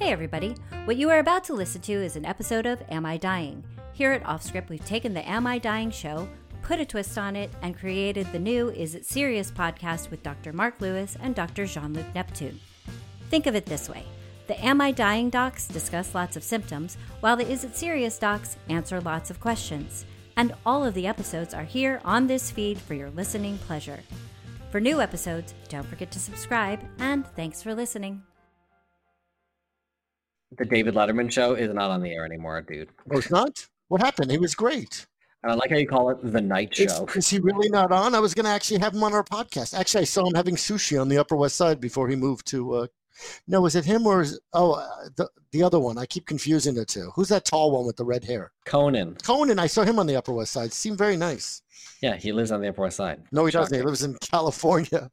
Hey everybody, what you are about to listen to is an episode of Am I Dying? Here at Offscript, we've taken the Am I Dying show, put a twist on it, and created the new Is It Serious podcast with Dr. Mark Lewis and Dr. Jean-Luc Neptune. Think of it this way. The Am I Dying docs discuss lots of symptoms, while the Is It Serious docs answer lots of questions. And all of the episodes are here on this feed for your listening pleasure. For new episodes, don't forget to subscribe, and thanks for listening. The David Letterman show is not on the air anymore, dude. Oh, it's not? What happened? It was great. And I like how you call it the night show. Is he really not on? I was going to actually have him on our podcast. Actually, I saw him having sushi on the Upper West Side before he moved to... No, is it him or is... the other one. I keep confusing the two. Who's that tall one with the red hair? Conan. I saw him on the Upper West Side. Seemed very nice. Yeah, he lives on the Upper West Side. No, he doesn't. He lives in California.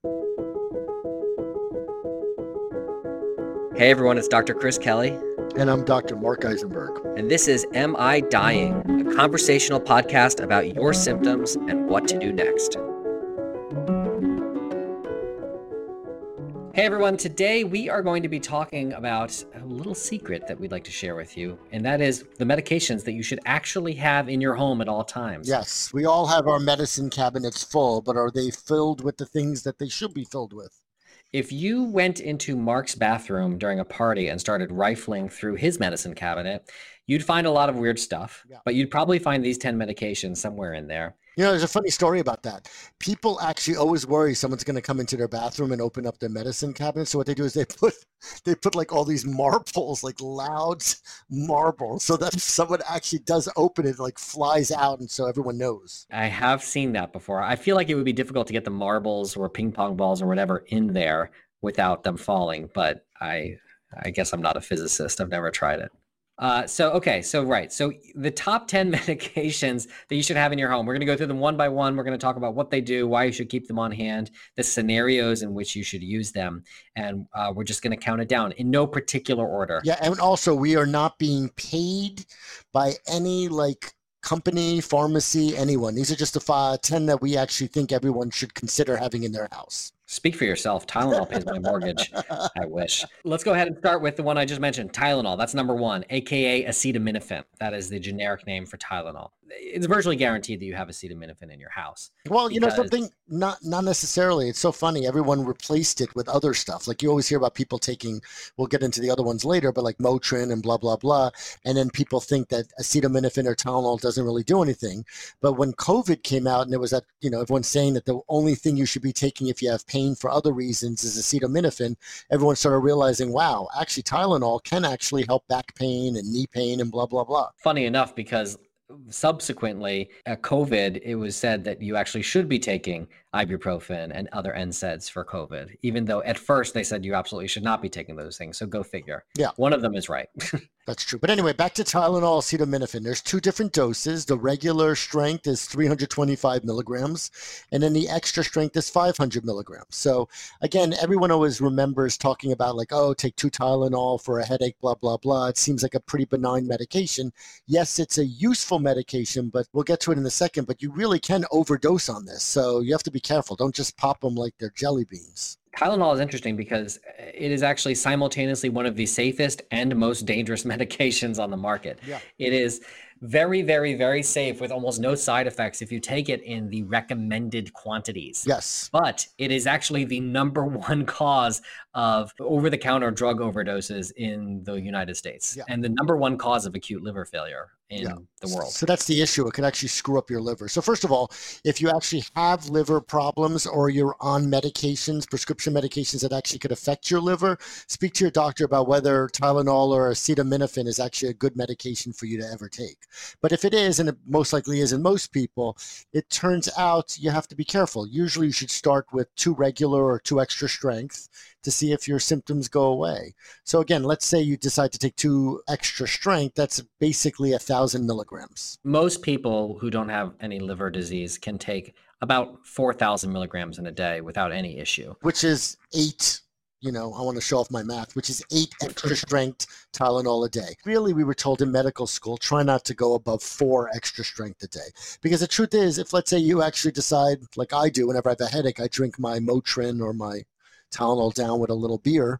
Hey everyone, it's Dr. Chris Kelly. And I'm Dr. Mark Eisenberg. And this is Am I Dying? A conversational podcast about your symptoms and what to do next. Hey everyone, today we are going to be talking about a little secret that we'd like to share with you, and that is the medications that you should actually have in your home at all times. Yes, we all have our medicine cabinets full, but are they filled with the things that they should be filled with? If you went into Mark's bathroom during a party and started rifling through his medicine cabinet, you'd find a lot of weird stuff, yeah. But you'd probably find these 10 medications somewhere in there. You know, there's a funny story about that. People actually always worry someone's going to come into their bathroom and open up their medicine cabinet. So what they do is they put like all these marbles, like loud marbles, so that if someone actually does open it, like flies out, and so everyone knows. I have seen that before. I feel like it would be difficult to get the marbles or ping pong balls or whatever in there without them falling, but I guess I'm not a physicist. I've never tried it. So the top 10 medications that you should have in your home. We're going to go through them one by one. We're going to talk about what they do, why you should keep them on hand, the scenarios in which you should use them. And we're just going to count it down in no particular order. Yeah. And also we are not being paid by any like company, pharmacy, anyone. These are just the 10 that we actually think everyone should consider having in their house. Speak for yourself. Tylenol pays my mortgage. I wish. Let's go ahead and start with the one I just mentioned, Tylenol. That's number one, aka acetaminophen. That is the generic name for Tylenol. It's virtually guaranteed that you have acetaminophen in your house. Well, you know something, not necessarily. It's so funny. Everyone replaced it with other stuff. Like you always hear about people taking, we'll get into the other ones later, but like Motrin and blah, blah, blah. And then people think that acetaminophen or Tylenol doesn't really do anything. But when COVID came out and there was that, you know, everyone's saying that the only thing you should be taking if you have pain for other reasons is acetaminophen, everyone started realizing, wow, actually Tylenol can actually help back pain and knee pain and blah, blah, blah. Funny enough, because subsequently at COVID, it was said that you actually should be taking ibuprofen and other NSAIDs for COVID, even though at first they said you absolutely should not be taking those things. So go figure. Yeah. One of them is right. That's true. But anyway, back to Tylenol acetaminophen. There's two different doses. The regular strength is 325 milligrams, and then the extra strength is 500 milligrams. So again, everyone always remembers talking about like, oh, take 2 Tylenol for a headache, blah, blah, blah. It seems like a pretty benign medication. Yes, it's a useful medication, but we'll get to it in a second, but you really can overdose on this. So you have to be careful. Don't just pop them like they're jelly beans. Tylenol is interesting because it is actually simultaneously one of the safest and most dangerous medications on the market. Yeah. It is very, very, very safe with almost no side effects if you take it in the recommended quantities. Yes. But it is actually the number one cause of over-the-counter drug overdoses in the United States, yeah, and the number one cause of acute liver failure in the world. So that's the issue. It can actually screw up your liver. So first of all, if you actually have liver problems or you're on medications, prescription medications that actually could affect your liver, speak to your doctor about whether Tylenol or acetaminophen is actually a good medication for you to ever take. But if it is, and it most likely is in most people, it turns out you have to be careful. Usually you should start with 2 regular or 2 extra strength to see if your symptoms go away. So again, let's say you decide to take 2 extra strength. That's basically 1,000 milligrams. Most people who don't have any liver disease can take about 4,000 milligrams in a day without any issue. Which is 8. You know, I want to show off my math, which is 8 extra strength Tylenol a day. Really, we were told in medical school, try not to go above 4 extra strength a day. Because the truth is, if let's say you actually decide, like I do, whenever I have a headache, I drink my Motrin or my Tylenol down with a little beer.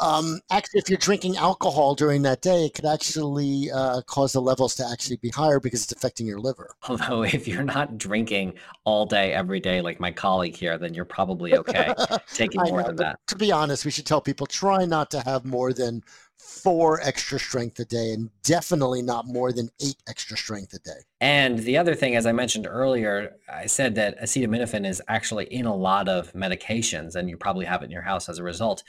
Actually, if you're drinking alcohol during that day, it could actually cause the levels to actually be higher because it's affecting your liver. Although if you're not drinking all day, every day, like my colleague here, then you're probably okay taking more than that. To be honest, we should tell people, try not to have more than 4 extra strength a day, and definitely not more than 8 extra strength a day. And the other thing, as I mentioned earlier, I said that acetaminophen is actually in a lot of medications, and you probably have it in your house as a result.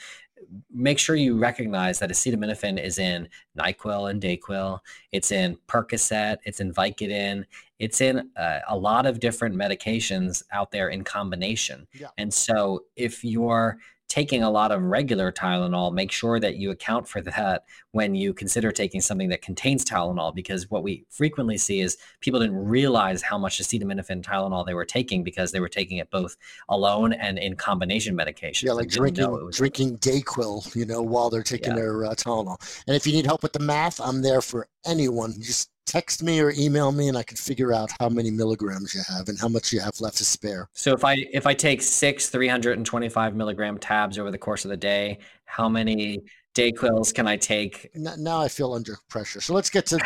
Make sure you recognize that acetaminophen is in NyQuil and DayQuil. It's in Percocet. It's in Vicodin. It's in a lot of different medications out there in combination. Yeah. And so if you're taking a lot of regular Tylenol, make sure that you account for that when you consider taking something that contains Tylenol, because what we frequently see is people didn't realize how much acetaminophen and Tylenol they were taking because they were taking it both alone and in combination medication. Yeah, like drinking DayQuil, while they're taking their Tylenol. And if you need help with the math, I'm there for anyone. Just text me or email me, and I can figure out how many milligrams you have and how much you have left to spare. So if I take 6 325 milligram tabs over the course of the day, how many DayQuils can I take? Now I feel under pressure. So let's get to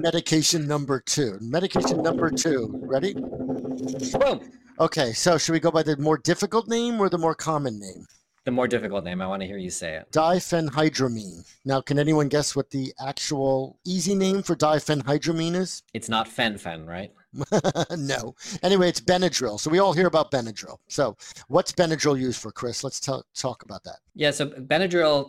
medication number 2. Medication number 2. Ready? Boom. Okay. So should we go by the more difficult name or the more common name? The more difficult name. I want to hear you say it. Diphenhydramine. Now, can anyone guess what the actual easy name for diphenhydramine is? It's not fen-fen, right? No. Anyway, it's Benadryl. So we all hear about Benadryl. So what's Benadryl used for, Chris? Let's talk about that. Yeah, so Benadryl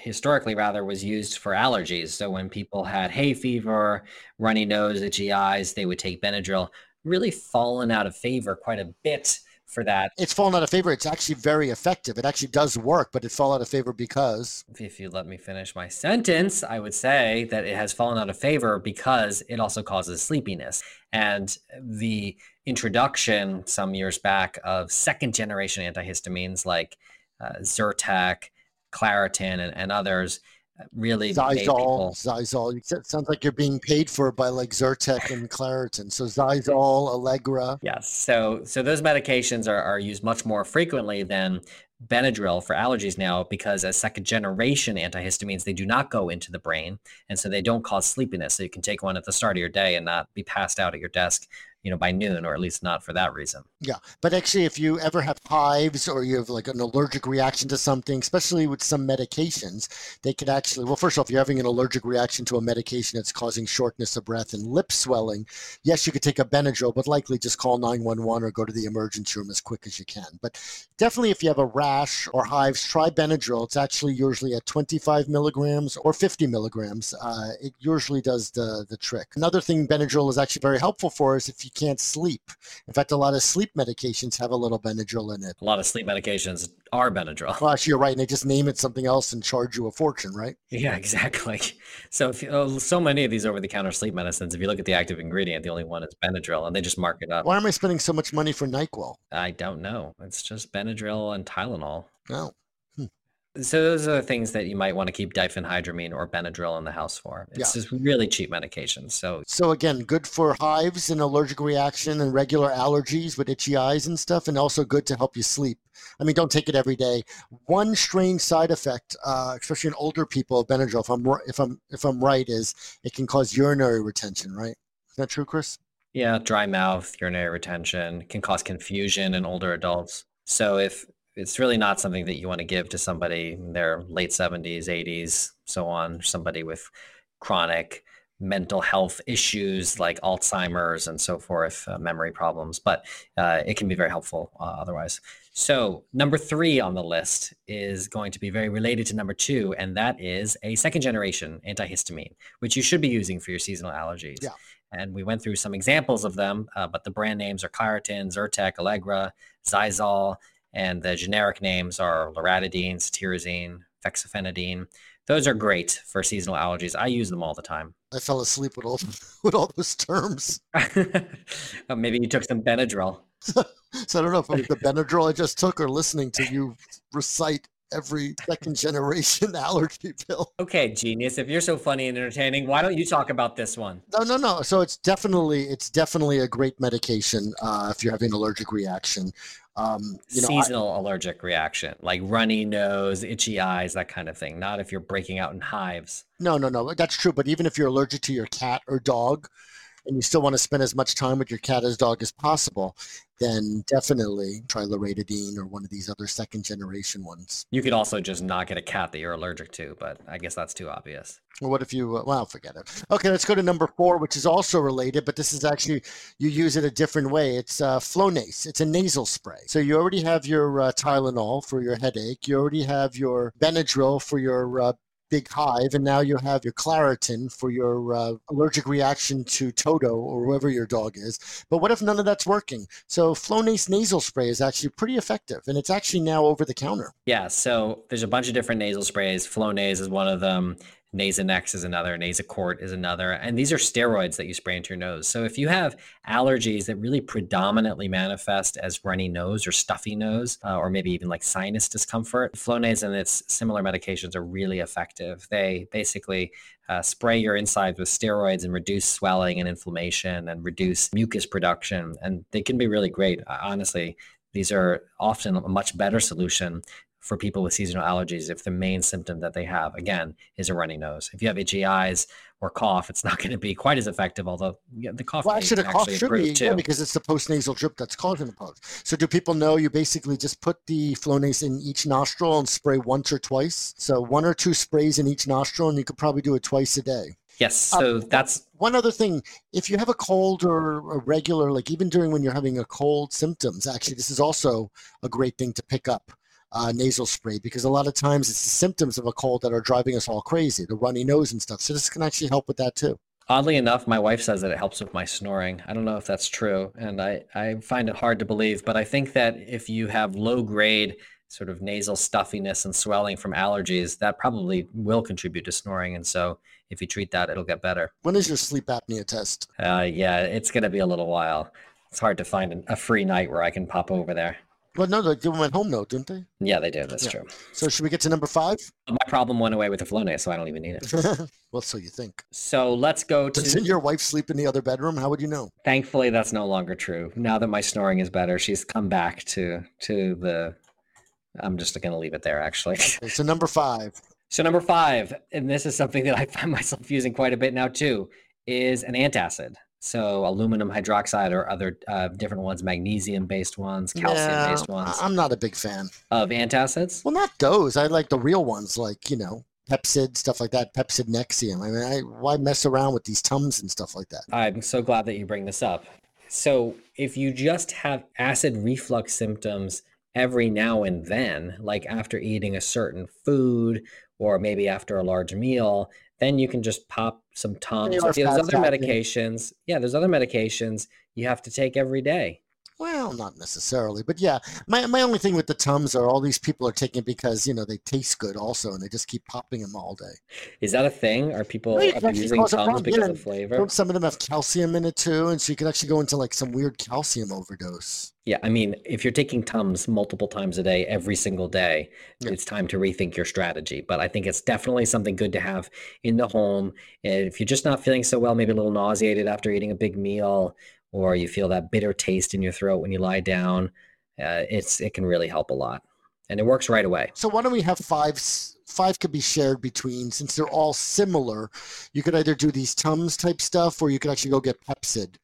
historically, was used for allergies. So when people had hay fever, runny nose, itchy eyes, they would take Benadryl. Really fallen out of favor quite a bit for that. It's fallen out of favor. It's actually very effective. It actually does work, but it fell out of favor because... If you let me finish my sentence, I would say that it has fallen out of favor because it also causes sleepiness. And the introduction some years back of second-generation antihistamines like Zyrtec, Claritin, and others really... Xyzal. It sounds like you're being paid for by like Zyrtec and Claritin. So Xyzal, Allegra. Yes. So those medications are used much more frequently than Benadryl for allergies now, because as second generation antihistamines, they do not go into the brain. And so they don't cause sleepiness. So you can take one at the start of your day and not be passed out at your desk by noon, or at least not for that reason. Yeah. But actually, if you ever have hives or you have like an allergic reaction to something, especially with some medications, they could actually, well, first off, if you're having an allergic reaction to a medication that's causing shortness of breath and lip swelling, yes, you could take a Benadryl, but likely just call 911 or go to the emergency room as quick as you can. But definitely if you have a rash or hives, try Benadryl. It's actually usually at 25 milligrams or 50 milligrams. It usually does the trick. Another thing Benadryl is actually very helpful for is if you can't sleep. In fact, a lot of sleep medications have a little Benadryl in it. A lot of sleep medications are Benadryl. Well, actually, you're right. And they just name it something else and charge you a fortune, right? Yeah, exactly. So so many of these over-the-counter sleep medicines, if you look at the active ingredient, the only one is Benadryl, and they just mark it up. Why am I spending so much money for NyQuil? I don't know. It's just Benadryl and Tylenol. Oh. So those are the things that you might want to keep diphenhydramine or Benadryl in the house for. It's just really cheap medication. So again, good for hives and allergic reaction and regular allergies with itchy eyes and stuff, and also good to help you sleep. I mean, don't take it every day. One strange side effect, especially in older people, of Benadryl, if I'm right, is it can cause urinary retention, right? Is that true, Chris? Yeah, dry mouth, urinary retention, can cause confusion in older adults. So if it's really not something that you want to give to somebody in their late 70s, 80s, so on, somebody with chronic mental health issues like Alzheimer's and so forth, memory problems, but it can be very helpful otherwise. So number 3 on the list is going to be very related to number 2, and that is a second generation antihistamine, which you should be using for your seasonal allergies. Yeah. And we went through some examples of them, but the brand names are Claritin, Zyrtec, Allegra, Xyzal, and the generic names are loratadine, cetirizine, fexofenadine. Those are great for seasonal allergies. I use them all the time. I fell asleep with all those terms. Maybe you took some Benadryl. So I don't know if it was the Benadryl I just took or listening to you recite every second generation allergy pill. Okay, genius. If you're so funny and entertaining, why don't you talk about this one? No. So it's definitely a great medication if you're having an allergic reaction. Seasonal allergic reaction, like runny nose, itchy eyes, that kind of thing. Not if you're breaking out in hives. No. That's true. But even if you're allergic to your cat or dog, and you still want to spend as much time with your cat or dog as possible, then definitely try loratadine or one of these other second generation ones. You could also just not get a cat that you're allergic to, but I guess that's too obvious. Well, what if you, well, forget it. Okay, let's go to number 4, which is also related, but this is actually, you use it a different way. It's Flonase. It's a nasal spray. So you already have your Tylenol for your headache. You already have your Benadryl for your big hive, and now you have your Claritin for your allergic reaction to Toto or whoever your dog is. But what if none of that's working? So Flonase nasal spray is actually pretty effective, and it's actually now over the counter. Yeah, so there's a bunch of different nasal sprays. Flonase is one of them. Nasonex is another. Nasacort is another. And these are steroids that you spray into your nose. So if you have allergies that really predominantly manifest as runny nose or stuffy nose, or maybe even like sinus discomfort, Flonase and its similar medications are really effective. They basically spray your insides with steroids and reduce swelling and inflammation and reduce mucus production. And they can be really great. Honestly, these are often a much better solution for people with seasonal allergies if the main symptom that they have, again, is a runny nose. If you have itchy eyes or cough, it's not going to be quite as effective, although the cough should actually improve too. Yeah, because it's the postnasal drip that's causing the pulse. So do people know you basically just put the Flonase in each nostril and spray once or twice? So 1 or 2 sprays in each nostril, and you could probably do it twice a day. Yes, so that's... One other thing, if you have a cold or a regular, like even during when you're having a cold symptoms, actually, this is also a great thing to pick up. Nasal spray, because a lot of times it's the symptoms of a cold that are driving us all crazy, the runny nose and stuff. So this can actually help with that too. Oddly enough, my wife says that it helps with my snoring. I don't know if that's true, and I find it hard to believe, but I think that if you have low grade sort of nasal stuffiness and swelling from allergies, that probably will contribute to snoring. And so if you treat that, it'll get better. When is your sleep apnea test? Yeah, it's going to be a little while. It's hard to find a free night where I can pop over there. Well, no, they did them at home, though, didn't they? Yeah, they did. That's true. So should we get to number 5? My problem went away with the Flonase, so I don't even need it. Well, so you think. So let's go to... Doesn't your wife sleep in the other bedroom? How would you know? Thankfully, that's no longer true. Now that my snoring is better, she's come back to the... I'm just going to leave it there, actually. Okay, so number 5. So number 5, and this is something that I find myself using quite a bit now, too, is an antacid. So aluminum hydroxide or other different ones, magnesium-based ones, calcium-based ones. I'm not a big fan. Of antacids? Well, not those. I like the real ones, like, you know, Pepcid, stuff like that, Pepcid Nexium. I mean, why mess around with these Tums and stuff like that? I'm so glad that you bring this up. So if you just have acid reflux symptoms every now and then, like after eating a certain food or maybe after a large meal, then you can just pop some Tums. There's other medications you have to take every day. Well, not necessarily, but yeah. My only thing with the Tums are all these people are taking because, you know, they taste good also, and they just keep popping them all day. Is that a thing? Are people abusing Tums because of flavor? Some of them have calcium in it too, and so you can actually go into like some weird calcium overdose. Yeah, I mean, if you're taking Tums multiple times a day, every single day, It's time to rethink your strategy. But I think it's definitely something good to have in the home. And if you're just not feeling so well, maybe a little nauseated after eating a big meal, or you feel that bitter taste in your throat when you lie down, it can really help a lot. And it works right away. So why don't we have 5? 5 could be shared between, since they're all similar. You could either do these Tums type stuff, or you could actually go get Pepcid.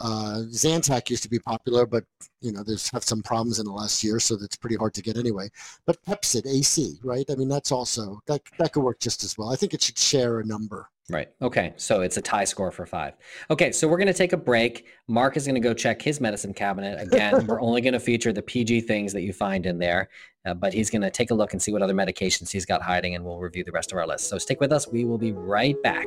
Zantac used to be popular, but you know, there's have some problems in the last year, so that's pretty hard to get anyway. But Pepcid, AC, right? I mean, that's also, that could work just as well. I think it should share a number. Right. Okay. So it's a tie score for 5. Okay. So we're going to take a break. Mark is going to go check his medicine cabinet. Again, we're only going to feature the PG things that you find in there, but he's going to take a look and see what other medications he's got hiding, and we'll review the rest of our list. So stick with us. We will be right back.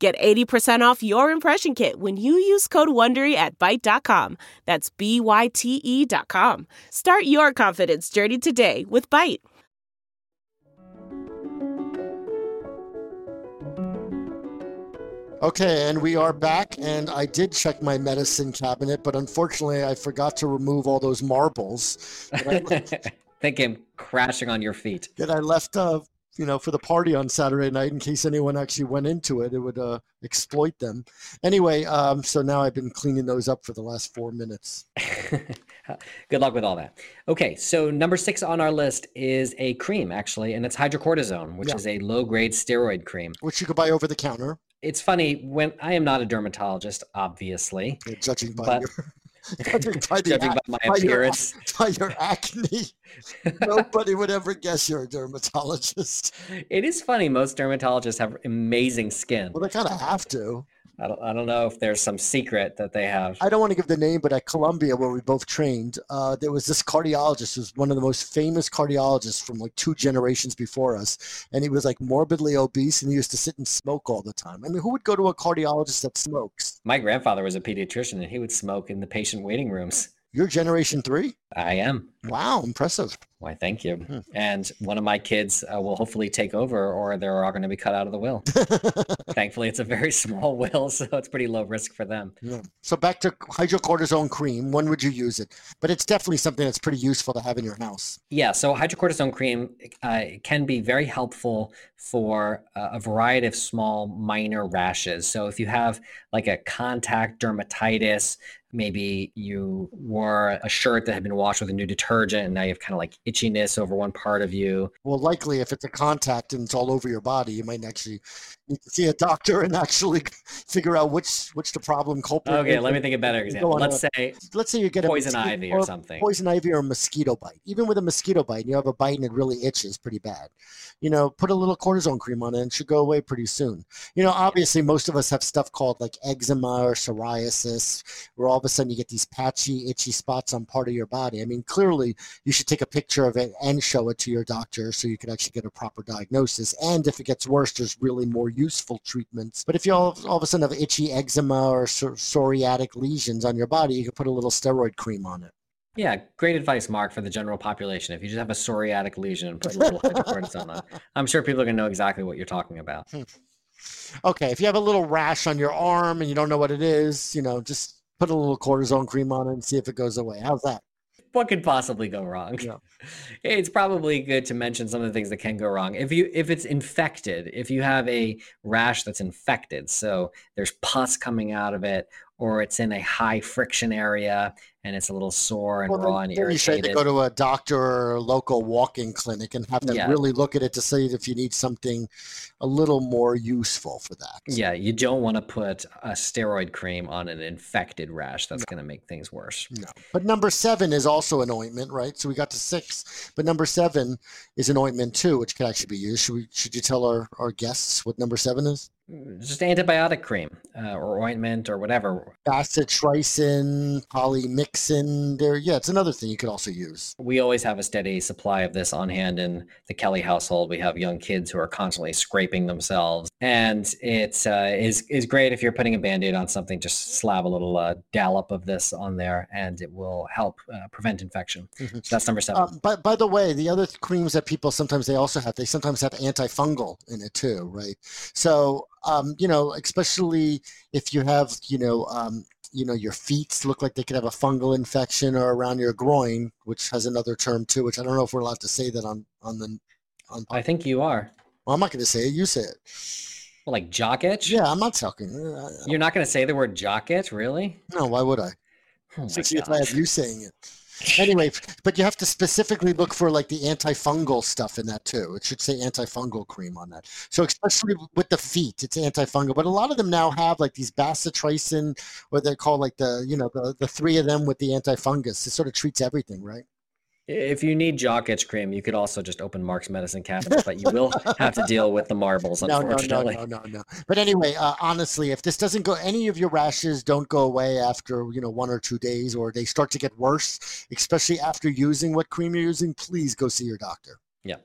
Get 80% off your impression kit when you use code WONDERY at Byte.com. That's BYTE.com. Start your confidence journey today with Byte. Okay, and we are back, and I did check my medicine cabinet, but unfortunately I forgot to remove all those marbles that I left. They came crashing on your feet. That I left, for the party on Saturday night in case anyone actually went into it. It would exploit them. Anyway, so now I've been cleaning those up for the last 4 minutes. Good luck with all that. Okay, so number 6 on our list is a cream, actually, and it's hydrocortisone, which is a low-grade steroid cream. Which you could buy over the counter. It's funny, when I am not a dermatologist, obviously. Yeah, judging by my appearance. By your acne. Nobody would ever guess you're a dermatologist. It is funny, most dermatologists have amazing skin. Well, they kind of have to. I don't know if there's some secret that they have. I don't want to give the name, but at Columbia, where we both trained, there was this cardiologist who was one of the most famous cardiologists from like 2 generations before us. And he was like morbidly obese, and he used to sit and smoke all the time. I mean, who would go to a cardiologist that smokes? My grandfather was a pediatrician, and he would smoke in the patient waiting rooms. You're generation 3? I am. Wow, impressive. Why, thank you. Hmm. And one of my kids will hopefully take over, or they're all going to be cut out of the will. Thankfully, it's a very small will, so it's pretty low risk for them. Yeah. So back to hydrocortisone cream. When would you use it? But it's definitely something that's pretty useful to have in your house. Yeah, so hydrocortisone cream can be very helpful for a variety of small minor rashes. So if you have like a contact dermatitis, maybe you wore a shirt that had been washed with a new detergent, and now you have kind of like itchiness over one part of you. Well, likely if it's a contact and it's all over your body, you might actually need to see a doctor and actually figure out which the problem culprit. Okay, let me think of a better example. Let's say you get poison ivy or something. Poison ivy or a mosquito bite. Even with a mosquito bite, you have a bite and it really itches pretty bad. Put a little cortisone cream on it and it should go away pretty soon. Obviously most of us have stuff called like eczema or psoriasis, where all of a sudden you get these patchy, itchy spots on part of your body. I mean, clearly you should take a picture of it and show it to your doctor so you can actually get a proper diagnosis. And if it gets worse, there's really more useful treatments. But if you all of a sudden have itchy eczema or psoriatic lesions on your body, you can put a little steroid cream on it. Yeah, great advice, Mark, for the general population. If you just have a psoriatic lesion and put a little hydrocortisone on, I'm sure people are going to know exactly what you're talking about. Okay, if you have a little rash on your arm and you don't know what it is, just put a little cortisone cream on it and see if it goes away. How's that? What could possibly go wrong? Yeah. It's probably good to mention some of the things that can go wrong. If it's infected, if you have a rash that's infected, so there's pus coming out of it, or it's in a high friction area and it's a little sore and raw and irritated. You should go to a doctor or a local walk-in clinic and have them really look at it to see if you need something a little more useful for that. Yeah, you don't want to put a steroid cream on an infected rash. That's going to make things worse. No. But number 7 is also an ointment, right? So we got to 6, but number 7 is an ointment too, which could actually be used. Should you tell our guests what number 7 is? Just antibiotic cream or ointment or whatever. Bacitracin, polymyxin. It's another thing you could also use. We always have a steady supply of this on hand in the Kelly household. We have young kids who are constantly scraping themselves. And it is great if you're putting a Band-Aid on something, just slab a little dollop of this on there and it will help prevent infection. Mm-hmm. So that's number 7. By the way, the other creams that people sometimes they sometimes have antifungal in it too, right? So, especially if you have, your feet look like they could have a fungal infection or around your groin, which has another term too, which I don't know if we're allowed to say that on I think you are. Well, I'm not going to say it. You say it. Well, like jock itch? Yeah, I'm not talking. You're not going to say the word jock itch, really? No, why would I? Oh, especially if I have you saying it. Anyway, but you have to specifically look for like the antifungal stuff in that too. It should say antifungal cream on that. So especially with the feet, it's antifungal. But a lot of them now have like these bacitracin, or they're called like the 3 of them with the antifungus. It sort of treats everything, right? If you need jock itch cream, you could also just open Mark's medicine cabinet, but you will have to deal with the marbles, unfortunately. No. But anyway, honestly, if this doesn't go, any of your rashes don't go away after, 1 or 2 days, or they start to get worse, especially after using what cream you're using, please go see your doctor. Yeah.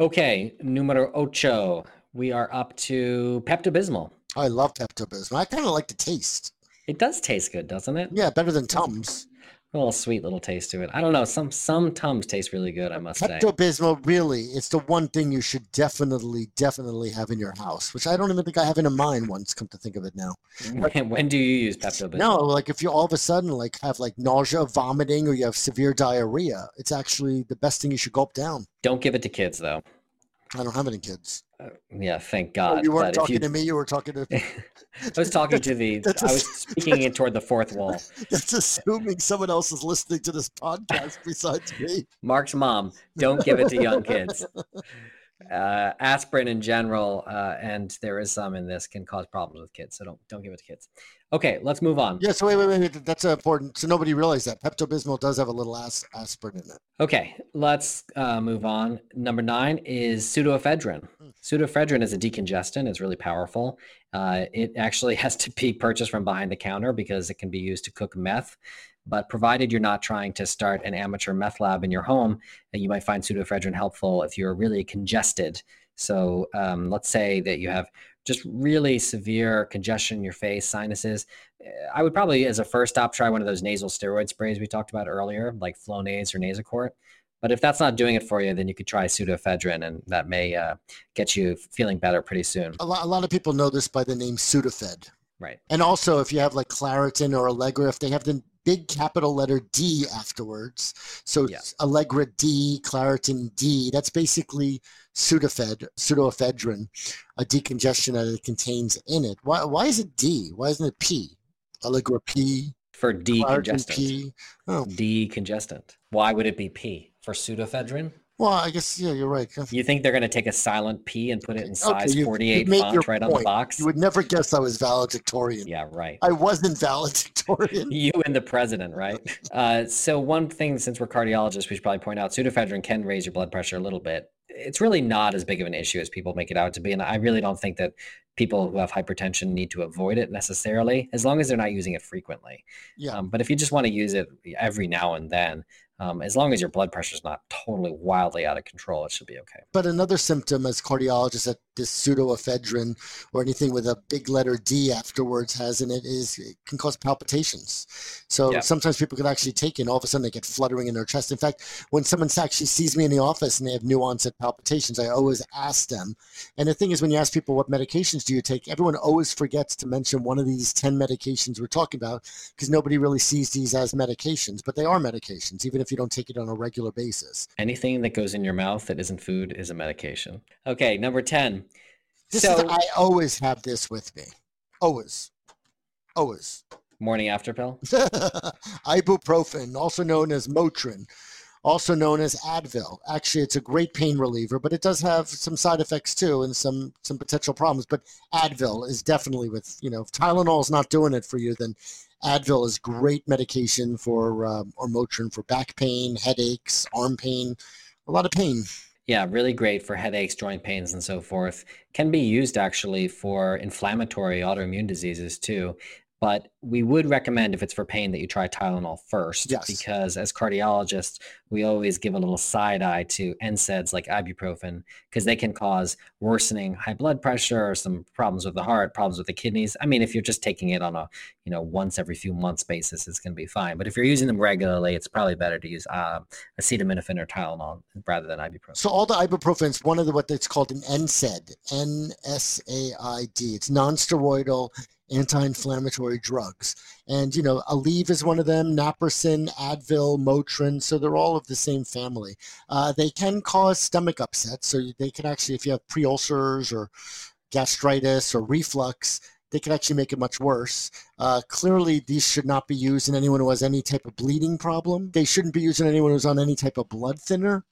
Okay. Numero 8. We are up to Pepto-Bismol. I love Pepto-Bismol. I kind of like the taste. It does taste good, doesn't it? Yeah, better than Tums. A little sweet little taste to it. I don't know. Some Tums taste really good, I must say. Pepto-Bismol, really, it's the one thing you should definitely, definitely have in your house, which I don't even think I have in mine once, come to think of it now. When do you use Pepto-Bismol? No, like if you all of a sudden like have like nausea, vomiting, or you have severe diarrhea, it's actually the best thing you should gulp down. Don't give it to kids, though. I don't have any kids. Yeah, thank God. Oh, you weren't talking to me. You were talking to. I was talking to the. I was speaking in toward the fourth wall. That's assuming someone else is listening to this podcast besides me. Mark's mom. Don't give it to young kids. Aspirin in general, and there is some in this, can cause problems with kids. So don't give it to kids. Okay, let's move on. Yes, wait. That's important. So nobody realized that Pepto-Bismol does have a little aspirin in it. Okay, let's move on. Number 9 is pseudoephedrine. Pseudoephedrine is a decongestant. It's really powerful. It actually has to be purchased from behind the counter because it can be used to cook meth. But provided you're not trying to start an amateur meth lab in your home, you might find pseudoephedrine helpful if you're really congested. So let's say that you have just really severe congestion in your face, sinuses. I would probably, as a first stop, try one of those nasal steroid sprays we talked about earlier, like Flonase or Nasacort. But if that's not doing it for you, then you could try pseudoephedrine, and that may get you feeling better pretty soon. A lot of people know this by the name Sudafed. Right. And also, if you have like Claritin or Allegra, if they have the big capital letter D afterwards. So yeah. Allegra D, Claritin D, that's basically pseudoephedrine, a decongestion that it contains in it. Why is it D? Why isn't it P? Allegra P? For decongestant. P. Oh. Decongestant. Why would it be P? For pseudoephedrine? Well, I guess, yeah, you're right. You think they're going to take a silent P and put it in size 48 font right on the box? You would never guess I was valedictorian. Yeah, right. I wasn't valedictorian. You and the president, right? So one thing, since we're cardiologists, we should probably point out, pseudoephedrine can raise your blood pressure a little bit. It's really not as big of an issue as people make it out to be. And I really don't think that people who have hypertension need to avoid it necessarily, as long as they're not using it frequently. Yeah. But if you just want to use it every now and then, as long as your blood pressure is not totally wildly out of control, it should be okay. But another symptom as cardiologists that this pseudoephedrine or anything with a big letter D afterwards has in it is it can cause palpitations. So sometimes people can actually take it and all of a sudden they get fluttering in their chest. In fact, when someone actually sees me in the office and they have new onset palpitations, I always ask them. And the thing is, when you ask people what medications do you take, everyone always forgets to mention one of these 10 medications we're talking about because nobody really sees these as medications, but they are medications, even if you don't take it on a regular basis. Anything that goes in your mouth that isn't food is a medication. Okay, number 10. I always have this with me. Always. Morning after pill? Ibuprofen, also known as Motrin, also known as Advil. Actually, it's a great pain reliever, but it does have some side effects too and some potential problems. But Advil is definitely with, if Tylenol is not doing it for you, then Advil is great medication for, or Motrin for back pain, headaches, arm pain, a lot of pain. Yeah, really great for headaches, joint pains, and so forth. Can be used actually for inflammatory autoimmune diseases too. But we would recommend, if it's for pain, that you try Tylenol first. Yes. Because as cardiologists, we always give a little side eye to NSAIDs like ibuprofen because they can cause worsening high blood pressure or some problems with the heart, problems with the kidneys. I mean, if you're just taking it on a, once every few months basis, it's going to be fine. But if you're using them regularly, it's probably better to use acetaminophen or Tylenol rather than ibuprofen. So all the ibuprofens, one of the, what it's called an NSAID, N-S-A-I-D. It's non-steroidal anti-inflammatory drugs. And, Aleve is one of them, naproxen, Advil, Motrin. So they're all of the same family. They can cause stomach upset. So they can actually, if you have pre-ulcers or gastritis or reflux, they can actually make it much worse. Clearly, these should not be used in anyone who has any type of bleeding problem. They shouldn't be used in anyone who's on any type of blood thinner.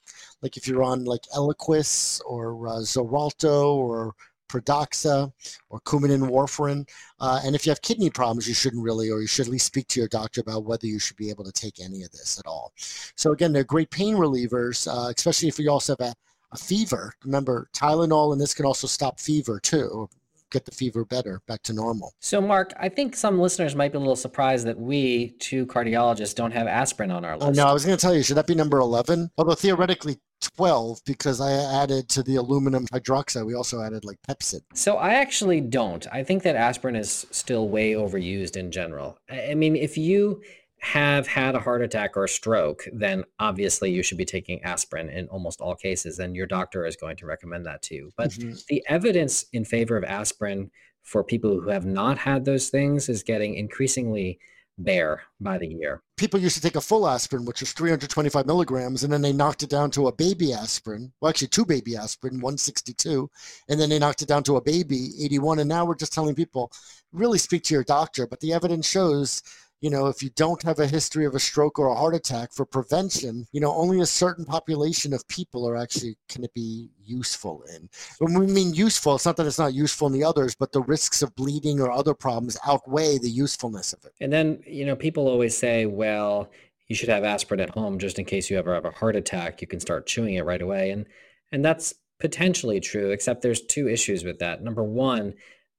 Like if you're on like Eliquis or Xarelto or Pradaxa or Coumadin, warfarin. And if you have kidney problems, you should at least speak to your doctor about whether you should be able to take any of this at all. So again, they're great pain relievers, especially if you also have a fever. Remember, Tylenol and this can also stop fever too, get the fever better, back to normal. So Mark, I think some listeners might be a little surprised that we, two cardiologists, don't have aspirin on our list. Oh no, I was going to tell you, should that be number 11? Although theoretically, 12 because I added to the aluminum hydroxide, we also added like Pepcid. So I actually don't. I think that aspirin is still way overused in general. I mean, if you have had a heart attack or a stroke, then obviously you should be taking aspirin in almost all cases, and your doctor is going to recommend that to you. But the evidence in favor of aspirin for people who have not had those things is getting increasingly bare by the year. People used to take a full aspirin, which was 325 milligrams, and then they knocked it down to a baby aspirin. Well, actually two baby aspirin, 162, and then they knocked it down to a baby 81. And now we're just telling people, really speak to your doctor. But the evidence shows, you know, if you don't have a history of a stroke or a heart attack for prevention, you know, only a certain population of people are actually going to be useful in. When we mean useful, it's not that it's not useful in the others, but the risks of bleeding or other problems outweigh the usefulness of it. And then, you know, people always say, well, you should have aspirin at home just in case you ever have a heart attack. You can start chewing it right away. And that's potentially true, except there's two issues with that. Number one,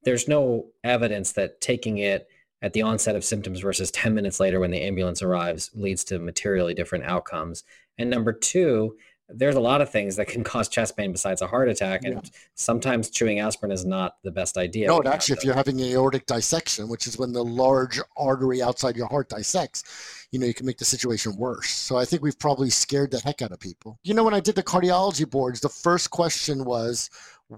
there's no evidence that taking it at the onset of symptoms versus 10 minutes later when the ambulance arrives leads to materially different outcomes. And number two, there's a lot of things that can cause chest pain besides a heart attack. And sometimes chewing aspirin is not the best idea. No, and actually if you're having aortic dissection, which is when the large artery outside your heart dissects, you know, you can make the situation worse. So I think we've probably scared the heck out of people. You know, when I did the cardiology boards, the first question was,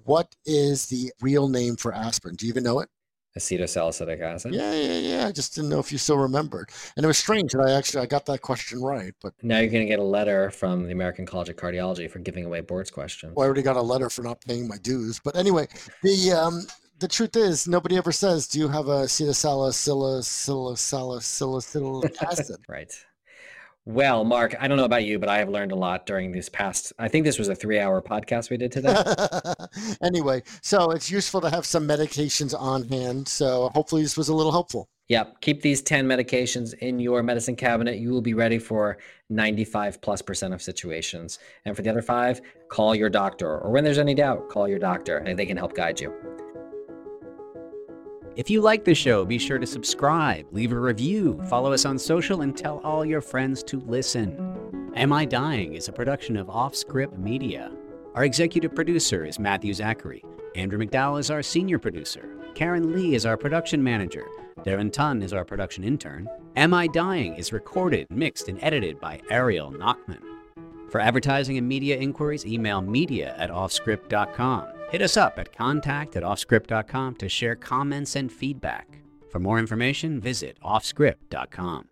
what is the real name for aspirin? Do you even know it? Acetylsalicylic acid. Yeah. I just didn't know if you still remembered. And it was strange that I got that question right. But now you're going to get a letter from the American College of Cardiology for giving away boards questions. Well, I already got a letter for not paying my dues. But anyway, the truth is nobody ever says, do you have a acetylsalicylic acid? Right. Well, Mark, I don't know about you, but I have learned a lot during these past, I think this was a 3-hour podcast we did today. Anyway, so it's useful to have some medications on hand. So hopefully this was a little helpful. Yep. Keep these 10 medications in your medicine cabinet. You will be ready for 95%+ of situations. And for the other 5, call your doctor, or when there's any doubt, call your doctor and they can help guide you. If you like the show, be sure to subscribe, leave a review, follow us on social, and tell all your friends to listen. Am I Dying is a production of Offscript Media. Our executive producer is Matthew Zachary. Andrew McDowell is our senior producer. Karen Lee is our production manager. Darren Tun is our production intern. Am I Dying is recorded, mixed, and edited by Ariel Nachman. For advertising and media inquiries, email media@offscript.com. Hit us up at contact@offscript.com to share comments and feedback. For more information, visit offscript.com.